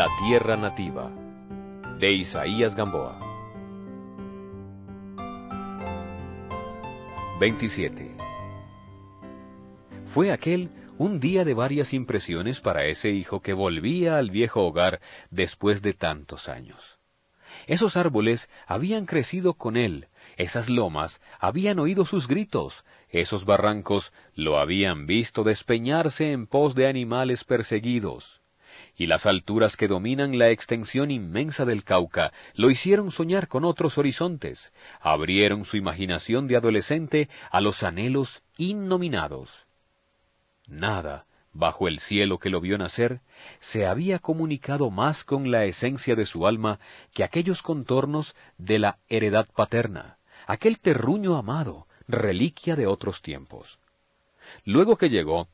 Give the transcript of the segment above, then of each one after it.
La tierra nativa, de Isaías Gamboa. 27. Fue aquel un día de varias impresiones para ese hijo que volvía al viejo hogar después de tantos años. Esos árboles habían crecido con él, esas lomas habían oído sus gritos, esos barrancos lo habían visto despeñarse en pos de animales perseguidos, y las alturas que dominan la extensión inmensa del Cauca lo hicieron soñar con otros horizontes, abrieron su imaginación de adolescente a los anhelos innominados. Nada, bajo el cielo que lo vio nacer, se había comunicado más con la esencia de su alma que aquellos contornos de la heredad paterna, aquel terruño amado, reliquia de otros tiempos. Luego que llegó,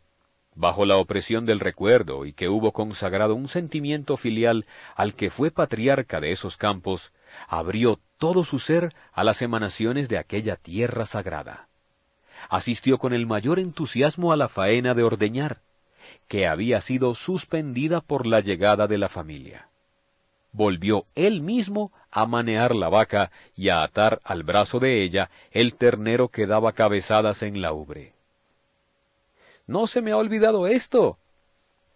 bajo la opresión del recuerdo y que hubo consagrado un sentimiento filial al que fue patriarca de esos campos, abrió todo su ser a las emanaciones de aquella tierra sagrada. Asistió con el mayor entusiasmo a la faena de ordeñar, que había sido suspendida por la llegada de la familia. Volvió él mismo a manear la vaca y a atar al brazo de ella el ternero que daba cabezadas en la ubre. —¡No se me ha olvidado esto!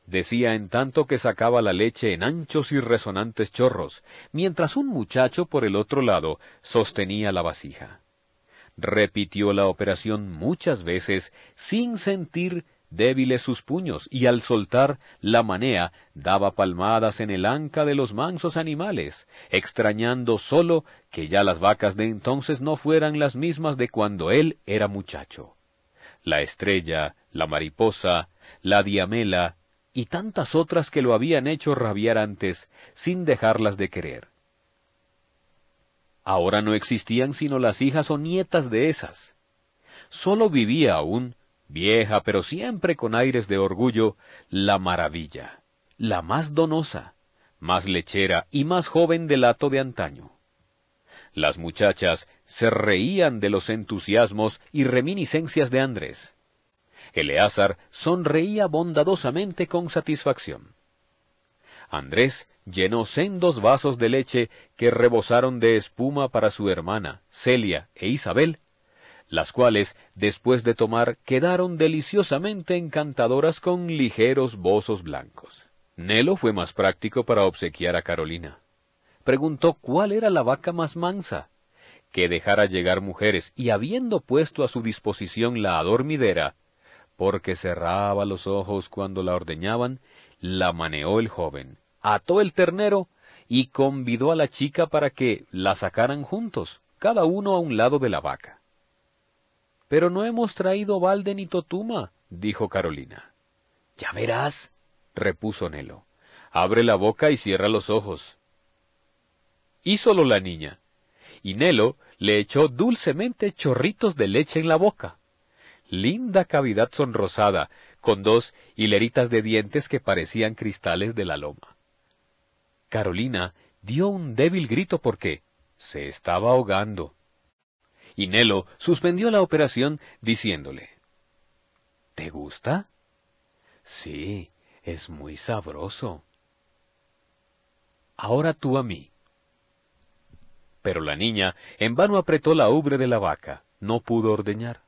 —decía en tanto que sacaba la leche en anchos y resonantes chorros, mientras un muchacho por el otro lado sostenía la vasija. Repitió la operación muchas veces sin sentir débiles sus puños, y al soltar la manea daba palmadas en el anca de los mansos animales, extrañando solo que ya las vacas de entonces no fueran las mismas de cuando él era muchacho. La estrella, la mariposa, la diamela y tantas otras que lo habían hecho rabiar antes, sin dejarlas de querer. Ahora no existían sino las hijas o nietas de esas. Sólo vivía aún, vieja pero siempre con aires de orgullo, la maravilla, la más donosa, más lechera y más joven del hato de antaño. Las muchachas se reían de los entusiasmos y reminiscencias de Andrés. Eleazar sonreía bondadosamente con satisfacción. Andrés llenó sendos vasos de leche que rebosaron de espuma para su hermana, Celia e Isabel, las cuales, después de tomar, quedaron deliciosamente encantadoras con ligeros bozos blancos. Nelo fue más práctico para obsequiar a Carolina. Preguntó cuál era la vaca más mansa, que dejara llegar mujeres, y habiendo puesto a su disposición la adormidera, porque cerraba los ojos cuando la ordeñaban, la maneó el joven, ató el ternero y convidó a la chica para que la sacaran juntos, cada uno a un lado de la vaca. —Pero no hemos traído balde ni totuma —dijo Carolina. —Ya verás —repuso Nelo—. Abre la boca y cierra los ojos. Hízolo la niña, y Nelo le echó dulcemente chorritos de leche en la boca. Linda cavidad sonrosada, con dos hileritas de dientes que parecían cristales de la loma. Carolina dio un débil grito porque se estaba ahogando. Y Nelo suspendió la operación diciéndole: —¿Te gusta? —Sí, es muy sabroso. —Ahora tú a mí. Pero la niña en vano apretó la ubre de la vaca, no pudo ordeñar.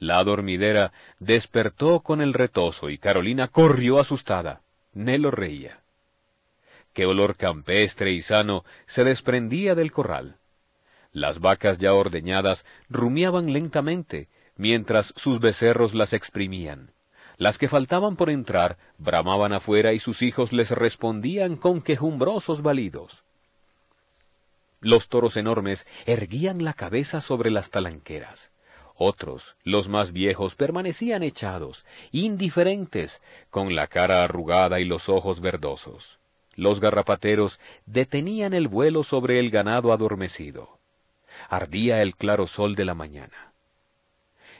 La dormidera despertó con el retozo y Carolina corrió asustada. Nelo reía. Qué olor campestre y sano se desprendía del corral. Las vacas ya ordeñadas rumiaban lentamente, mientras sus becerros las exprimían. Las que faltaban por entrar bramaban afuera y sus hijos les respondían con quejumbrosos balidos. Los toros enormes erguían la cabeza sobre las talanqueras. Otros, los más viejos, permanecían echados, indiferentes, con la cara arrugada y los ojos verdosos. Los garrapateros detenían el vuelo sobre el ganado adormecido. Ardía el claro sol de la mañana.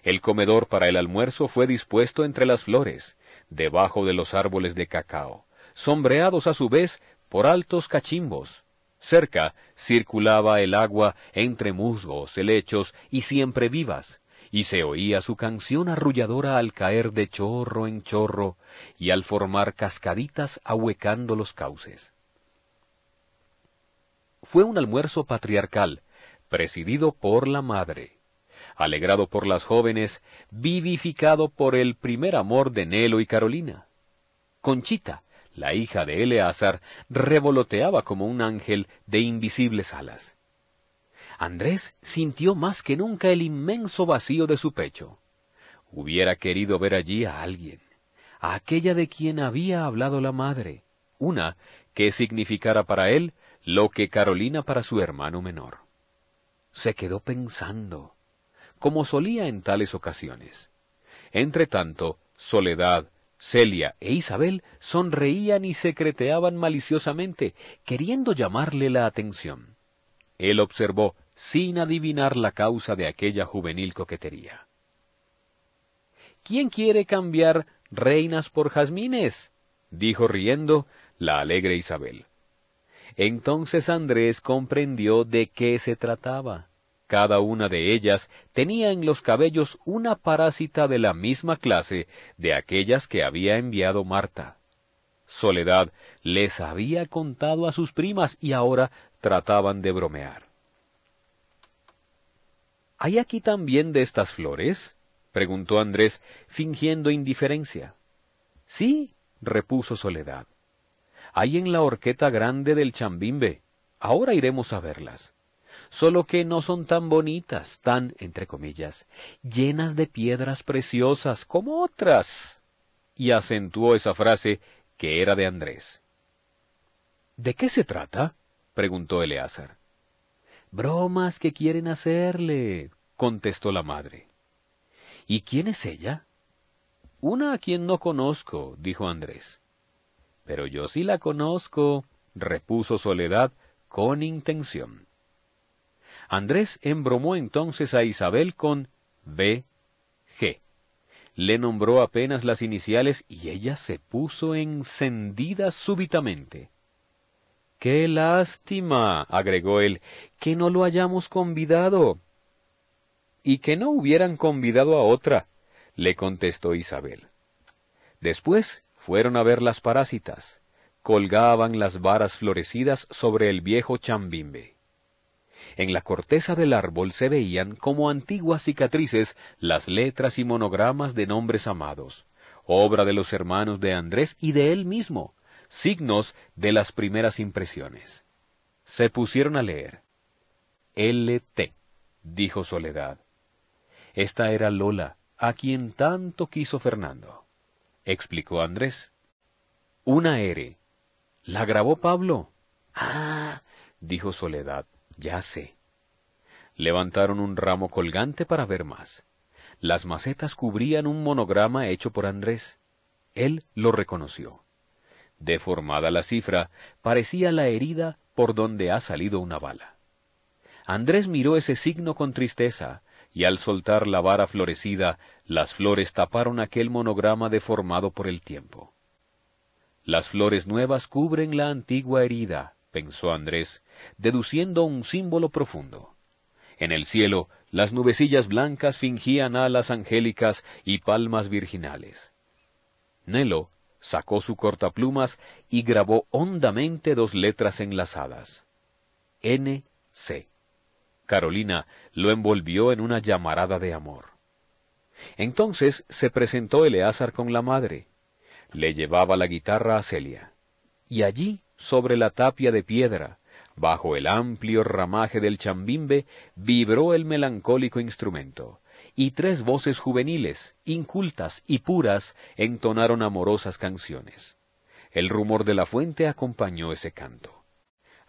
El comedor para el almuerzo fue dispuesto entre las flores, debajo de los árboles de cacao, sombreados a su vez por altos cachimbos. Cerca circulaba el agua entre musgos, helechos y siemprevivas, y se oía su canción arrulladora al caer de chorro en chorro y al formar cascaditas ahuecando los cauces. Fue un almuerzo patriarcal, presidido por la madre, alegrado por las jóvenes, vivificado por el primer amor de Nelo y Carolina. Conchita, la hija de Eleazar, revoloteaba como un ángel de invisibles alas. Andrés sintió más que nunca el inmenso vacío de su pecho. Hubiera querido ver allí a alguien, a aquella de quien había hablado la madre, una que significara para él lo que Carolina para su hermano menor. Se quedó pensando, como solía en tales ocasiones. Entretanto, Soledad, Celia e Isabel sonreían y secreteaban maliciosamente, queriendo llamarle la atención. Él observó, sin adivinar la causa de aquella juvenil coquetería. —¿Quién quiere cambiar reinas por jazmines? —dijo riendo la alegre Isabel. Entonces Andrés comprendió de qué se trataba. Cada una de ellas tenía en los cabellos una parásita de la misma clase de aquellas que había enviado Marta. Soledad les había contado a sus primas y ahora trataban de bromear. —¿Hay aquí también de estas flores? —preguntó Andrés, fingiendo indiferencia. —Sí —repuso Soledad—, hay en la horqueta grande del Chambimbe. Ahora iremos a verlas. Solo que no son tan bonitas, tan, entre comillas, llenas de piedras preciosas como otras. Y acentuó esa frase que era de Andrés. —¿De qué se trata? —preguntó Eleazar. —Bromas que quieren hacerle —contestó la madre. —¿Y quién es ella? —Una a quien no conozco —dijo Andrés. —Pero yo sí la conozco —repuso Soledad con intención. Andrés embromó entonces a Isabel con B.G. Le nombró apenas las iniciales y ella se puso encendida súbitamente. —¡Qué lástima! —agregó él— que no lo hayamos convidado. —Y que no hubieran convidado a otra —le contestó Isabel. Después fueron a ver las parásitas. Colgaban las varas florecidas sobre el viejo Chambimbe. En la corteza del árbol se veían como antiguas cicatrices las letras y monogramas de nombres amados, obra de los hermanos de Andrés y de él mismo, signos de las primeras impresiones. Se pusieron a leer. —L.T. —dijo Soledad. Esta era Lola, a quien tanto quiso Fernando. —Explicó Andrés. —Una R. —¿La grabó Pablo? —Ah —dijo Soledad—. Ya sé. Levantaron un ramo colgante para ver más. Las macetas cubrían un monograma hecho por Andrés. Él lo reconoció. Deformada la cifra, parecía la herida por donde ha salido una bala. Andrés miró ese signo con tristeza, y al soltar la vara florecida, las flores taparon aquel monograma deformado por el tiempo. Las flores nuevas cubren la antigua herida, pensó Andrés, deduciendo un símbolo profundo. En el cielo, las nubecillas blancas fingían alas angélicas y palmas virginales. Nelo sacó su cortaplumas y grabó hondamente dos letras enlazadas. N.C. Carolina lo envolvió en una llamarada de amor. Entonces se presentó Eleazar con la madre. Le llevaba la guitarra a Celia. Y allí, sobre la tapia de piedra, bajo el amplio ramaje del Chambimbe, vibró el melancólico instrumento, y tres voces juveniles, incultas y puras, entonaron amorosas canciones. El rumor de la fuente acompañó ese canto.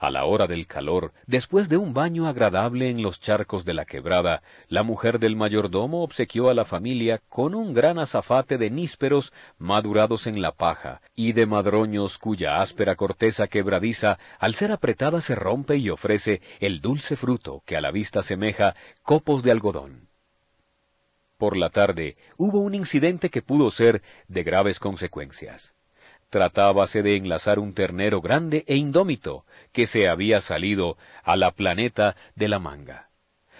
A la hora del calor, después de un baño agradable en los charcos de la quebrada, la mujer del mayordomo obsequió a la familia con un gran azafate de nísperos madurados en la paja y de madroños cuya áspera corteza quebradiza, al ser apretada, se rompe y ofrece el dulce fruto que a la vista semeja copos de algodón. Por la tarde hubo un incidente que pudo ser de graves consecuencias. Tratábase de enlazar un ternero grande e indómito que se había salido a la planeta de la manga.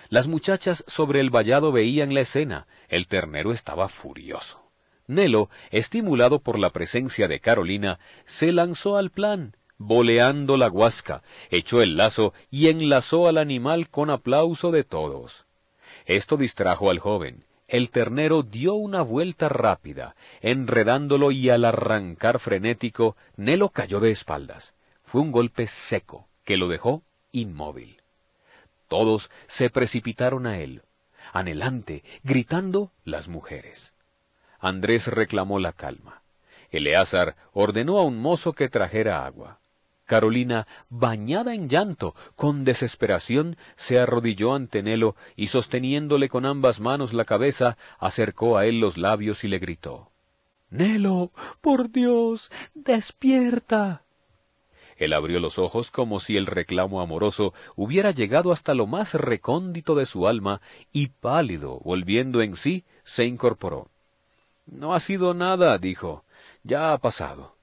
Las muchachas sobre el vallado veían la escena. El ternero estaba furioso. Nelo, estimulado por la presencia de Carolina, se lanzó al plan, boleando la guasca, echó el lazo y enlazó al animal con aplauso de todos. Esto distrajo al joven. El ternero dio una vuelta rápida, enredándolo, y al arrancar frenético, Nelo cayó de espaldas. Fue un golpe seco que lo dejó inmóvil. Todos se precipitaron a él, anhelante, gritando las mujeres. Andrés reclamó la calma. Eleazar ordenó a un mozo que trajera agua. Carolina, bañada en llanto, con desesperación, se arrodilló ante Nelo y, sosteniéndole con ambas manos la cabeza, acercó a él los labios y le gritó: —¡Nelo, por Dios, despierta! Él abrió los ojos como si el reclamo amoroso hubiera llegado hasta lo más recóndito de su alma y, pálido, volviendo en sí, se incorporó. —No ha sido nada —dijo—, ya ha pasado.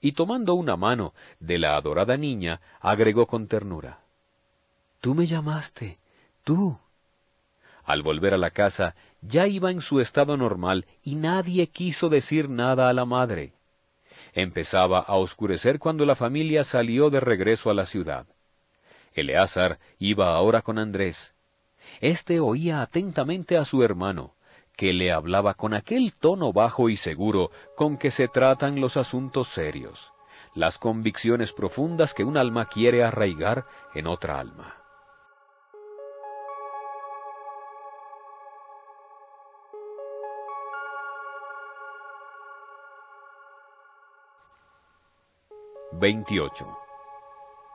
Y tomando una mano de la adorada niña, agregó con ternura: —Tú me llamaste, tú. Al volver a la casa, ya iba en su estado normal y nadie quiso decir nada a la madre. Empezaba a oscurecer cuando la familia salió de regreso a la ciudad. Eleazar iba ahora con Andrés. Este oía atentamente a su hermano, que le hablaba con aquel tono bajo y seguro con que se tratan los asuntos serios, las convicciones profundas que un alma quiere arraigar en otra alma.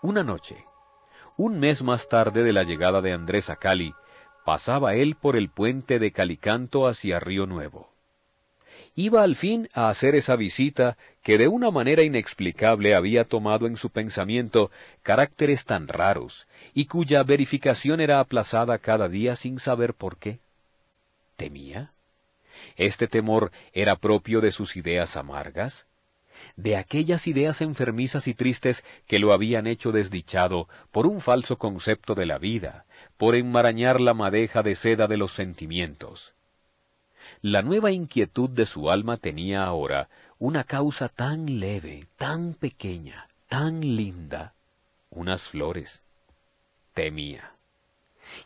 Una noche, un mes más tarde de la llegada de Andrés a Cali, pasaba él por el puente de Calicanto hacia Río Nuevo. Iba al fin a hacer esa visita que de una manera inexplicable había tomado en su pensamiento caracteres tan raros y cuya verificación era aplazada cada día sin saber por qué. ¿Temía? ¿Este temor era propio de sus ideas amargas? De aquellas ideas enfermizas y tristes que lo habían hecho desdichado por un falso concepto de la vida, por enmarañar la madeja de seda de los sentimientos. La nueva inquietud de su alma tenía ahora una causa tan leve, tan pequeña, tan linda: unas flores. Temía.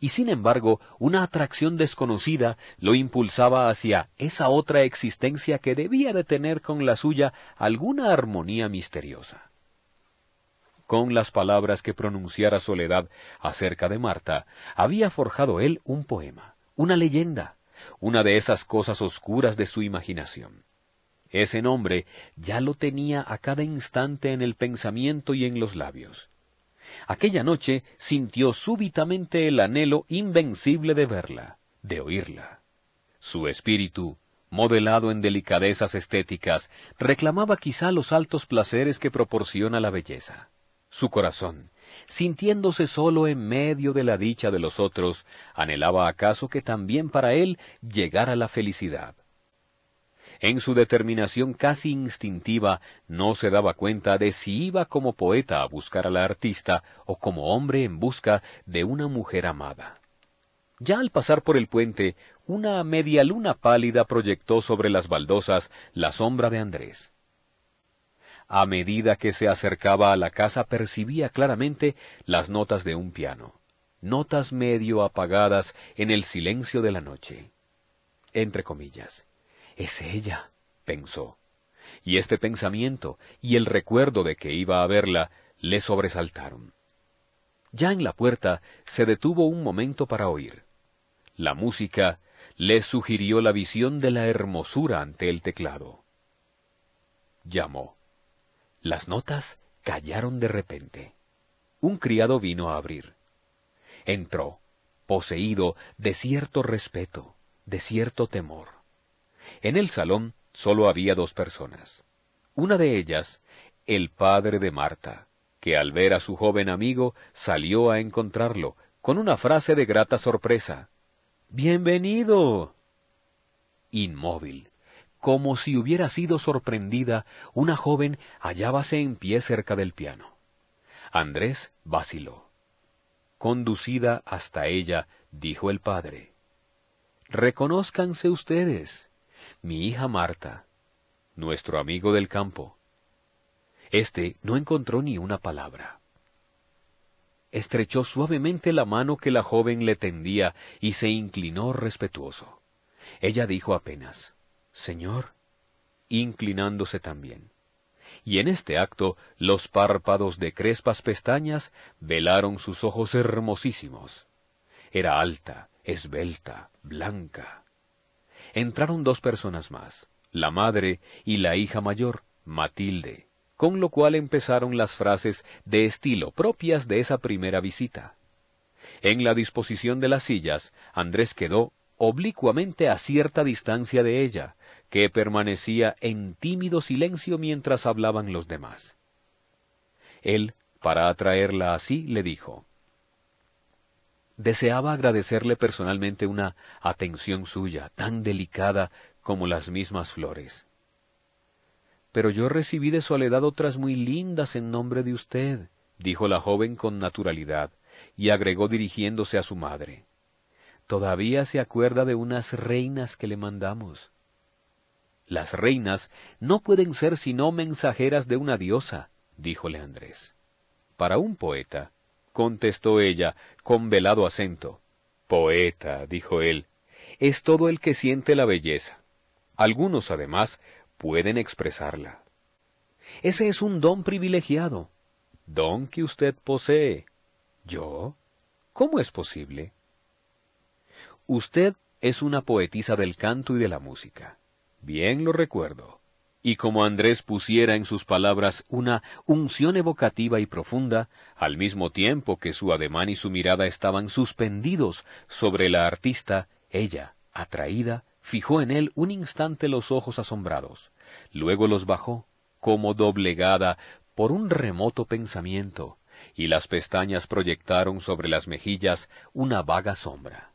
Y sin embargo, una atracción desconocida lo impulsaba hacia esa otra existencia que debía de tener con la suya alguna armonía misteriosa. Con las palabras que pronunciara Soledad acerca de Marta, había forjado él un poema, una leyenda, una de esas cosas oscuras de su imaginación. Ese nombre ya lo tenía a cada instante en el pensamiento y en los labios. Aquella noche sintió súbitamente el anhelo invencible de verla, de oírla. Su espíritu, modelado en delicadezas estéticas, reclamaba quizá los altos placeres que proporciona la belleza. Su corazón, sintiéndose solo en medio de la dicha de los otros, anhelaba acaso que también para él llegara la felicidad. En su determinación casi instintiva no se daba cuenta de si iba como poeta a buscar a la artista o como hombre en busca de una mujer amada. Ya al pasar por el puente, una medialuna pálida proyectó sobre las baldosas la sombra de Andrés. A medida que se acercaba a la casa percibía claramente las notas de un piano, notas medio apagadas en el silencio de la noche. Entre comillas. «Es ella», pensó, y este pensamiento y el recuerdo de que iba a verla le sobresaltaron. Ya en la puerta se detuvo un momento para oír. La música le sugirió la visión de la hermosura ante el teclado. Llamó. Las notas callaron de repente. Un criado vino a abrir. Entró, poseído de cierto respeto, de cierto temor. En el salón solo había dos personas. Una de ellas, el padre de Marta, que al ver a su joven amigo salió a encontrarlo, con una frase de grata sorpresa: —¡Bienvenido! Inmóvil, como si hubiera sido sorprendida, una joven hallábase en pie cerca del piano. Andrés vaciló. Conducida hasta ella, dijo el padre. Reconózcanse ustedes, mi hija Marta, nuestro amigo del campo. Este no encontró ni una palabra. Estrechó suavemente la mano que la joven le tendía y se inclinó respetuoso. Ella dijo apenas, «Señor», inclinándose también. Y en este acto, los párpados de crespas pestañas velaron sus ojos hermosísimos. Era alta, esbelta, blanca. Entraron dos personas más, la madre y la hija mayor, Matilde, con lo cual empezaron las frases de estilo propias de esa primera visita. En la disposición de las sillas, Andrés quedó oblicuamente a cierta distancia de ella, que permanecía en tímido silencio mientras hablaban los demás. Él, para atraerla así, le dijo, «Deseaba agradecerle personalmente una atención suya, tan delicada como las mismas flores. Pero yo recibí de Soledad otras muy lindas en nombre de usted», dijo la joven con naturalidad, y agregó dirigiéndose a su madre, «Todavía se acuerda de unas reinas que le mandamos». Las reinas no pueden ser sino mensajeras de una diosa, dijo Leandrés. Para un poeta, contestó ella con velado acento. Poeta, dijo él, es todo el que siente la belleza. Algunos, además, pueden expresarla. Ese es un don privilegiado, don que usted posee. ¿Yo? ¿Cómo es posible? Usted es una poetisa del canto y de la música. Bien lo recuerdo. Y como Andrés pusiera en sus palabras una unción evocativa y profunda, al mismo tiempo que su ademán y su mirada estaban suspendidos sobre la artista, ella, atraída, fijó en él un instante los ojos asombrados. Luego los bajó, como doblegada por un remoto pensamiento, y las pestañas proyectaron sobre las mejillas una vaga sombra.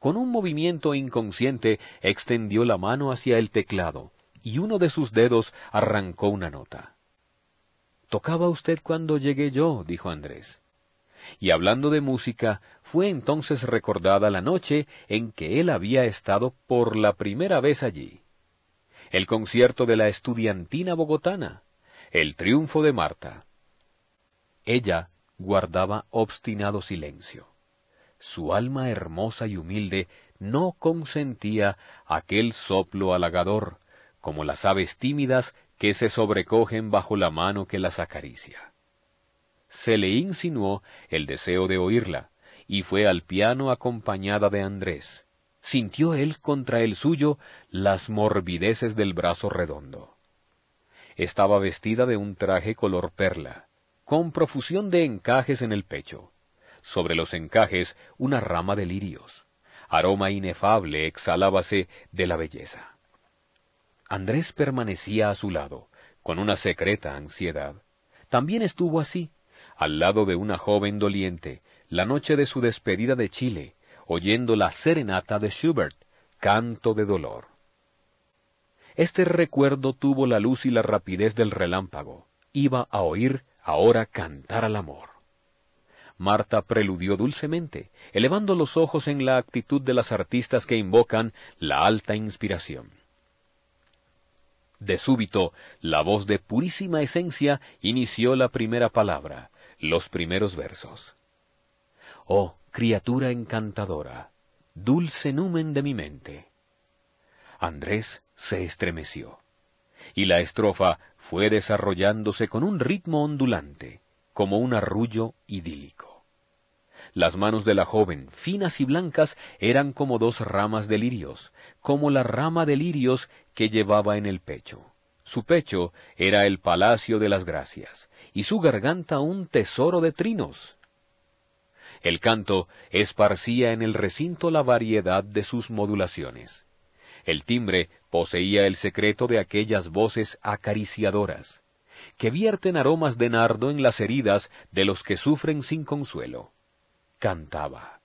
Con un movimiento inconsciente extendió la mano hacia el teclado, y uno de sus dedos arrancó una nota. «Tocaba usted cuando llegué yo», dijo Andrés. Y hablando de música, fue entonces recordada la noche en que él había estado por la primera vez allí. El concierto de la estudiantina bogotana, el triunfo de Marta. Ella guardaba obstinado silencio. Su alma hermosa y humilde no consentía aquel soplo halagador, como las aves tímidas que se sobrecogen bajo la mano que las acaricia. Se le insinuó el deseo de oírla, y fue al piano acompañada de Andrés. Sintió él contra el suyo las morbideces del brazo redondo. Estaba vestida de un traje color perla, con profusión de encajes en el pecho. Sobre los encajes una rama de lirios. Aroma inefable exhalábase de la belleza. Andrés permanecía a su lado, con una secreta ansiedad. También estuvo así, al lado de una joven doliente, la noche de su despedida de Chile, oyendo la serenata de Schubert, Canto de dolor. Este recuerdo tuvo la luz y la rapidez del relámpago. Iba a oír ahora cantar al amor. Marta preludió dulcemente, elevando los ojos en la actitud de las artistas que invocan la alta inspiración. De súbito, la voz de purísima esencia inició la primera palabra, los primeros versos. «Oh, criatura encantadora, dulce numen de mi mente». Andrés se estremeció, y la estrofa fue desarrollándose con un ritmo ondulante, como un arrullo idílico. Las manos de la joven, finas y blancas, eran como dos ramas de lirios, como la rama de lirios que llevaba en el pecho. Su pecho era el palacio de las gracias, y su garganta un tesoro de trinos. El canto esparcía en el recinto la variedad de sus modulaciones. El timbre poseía el secreto de aquellas voces acariciadoras, que vierten aromas de nardo en las heridas de los que sufren sin consuelo. Cantaba.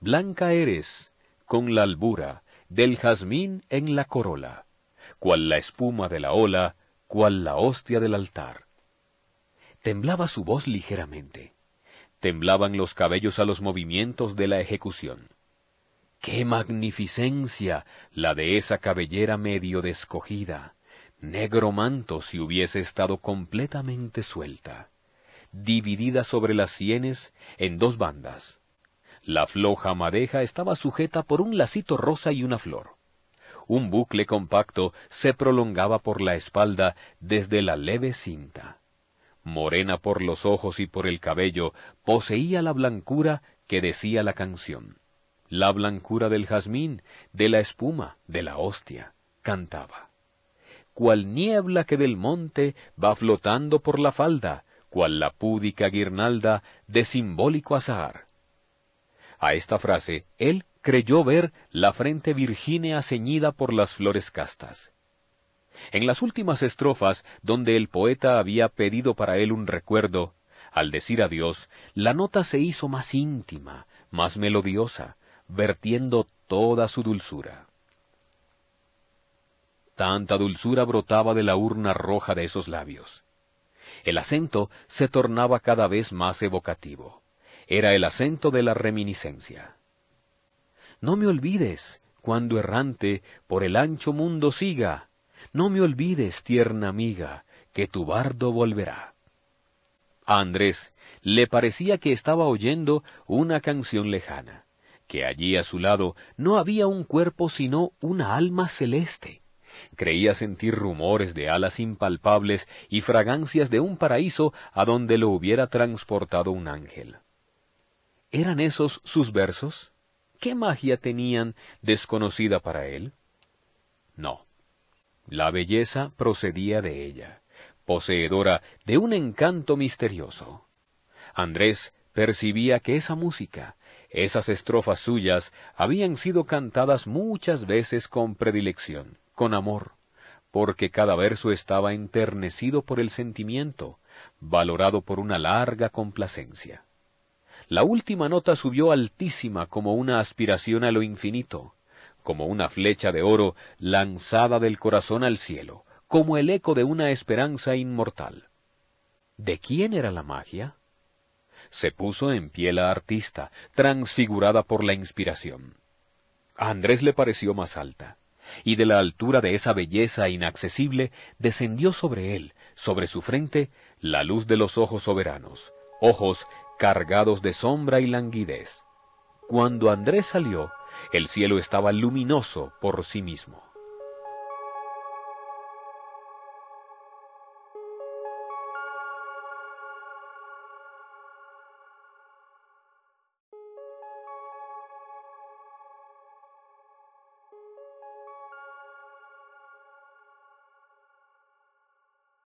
Blanca eres, con la albura, del jazmín en la corola, cual la espuma de la ola, cual la hostia del altar. Temblaba su voz ligeramente. Temblaban los cabellos a los movimientos de la ejecución. ¡Qué magnificencia la de esa cabellera medio descogida! Negro manto si hubiese estado completamente suelta, dividida sobre las sienes en dos bandas. La floja madeja estaba sujeta por un lacito rosa y una flor. Un bucle compacto se prolongaba por la espalda desde la leve cinta. Morena por los ojos y por el cabello, poseía la blancura que decía la canción. La blancura del jazmín, de la espuma, de la hostia, cantaba. Cual niebla que del monte va flotando por la falda, cual la púdica guirnalda de simbólico azahar. A esta frase, él creyó ver la frente virgínea ceñida por las flores castas. En las últimas estrofas, donde el poeta había pedido para él un recuerdo, al decir adiós, la nota se hizo más íntima, más melodiosa, vertiendo toda su dulzura. Tanta dulzura brotaba de la urna roja de esos labios. El acento se tornaba cada vez más evocativo. Era el acento de la reminiscencia. No me olvides, cuando errante por el ancho mundo siga. No me olvides, tierna amiga, que tu bardo volverá. A Andrés le parecía que estaba oyendo una canción lejana, que allí a su lado no había un cuerpo sino una alma celeste. Creía sentir rumores de alas impalpables y fragancias de un paraíso a donde lo hubiera transportado un ángel. ¿Eran esos sus versos? ¿Qué magia tenían desconocida para él? No. La belleza procedía de ella, poseedora de un encanto misterioso. Andrés percibía que esa música, esas estrofas suyas, habían sido cantadas muchas veces con predilección, con amor, porque cada verso estaba enternecido por el sentimiento, valorado por una larga complacencia. La última nota subió altísima como una aspiración a lo infinito, como una flecha de oro lanzada del corazón al cielo, como el eco de una esperanza inmortal. ¿De quién era la magia? Se puso en pie la artista, transfigurada por la inspiración. A Andrés le pareció más alta, y de la altura de esa belleza inaccesible descendió sobre él, sobre su frente, la luz de los ojos soberanos, ojos cargados de sombra y languidez. Cuando Andrés salió, el cielo estaba luminoso por sí mismo.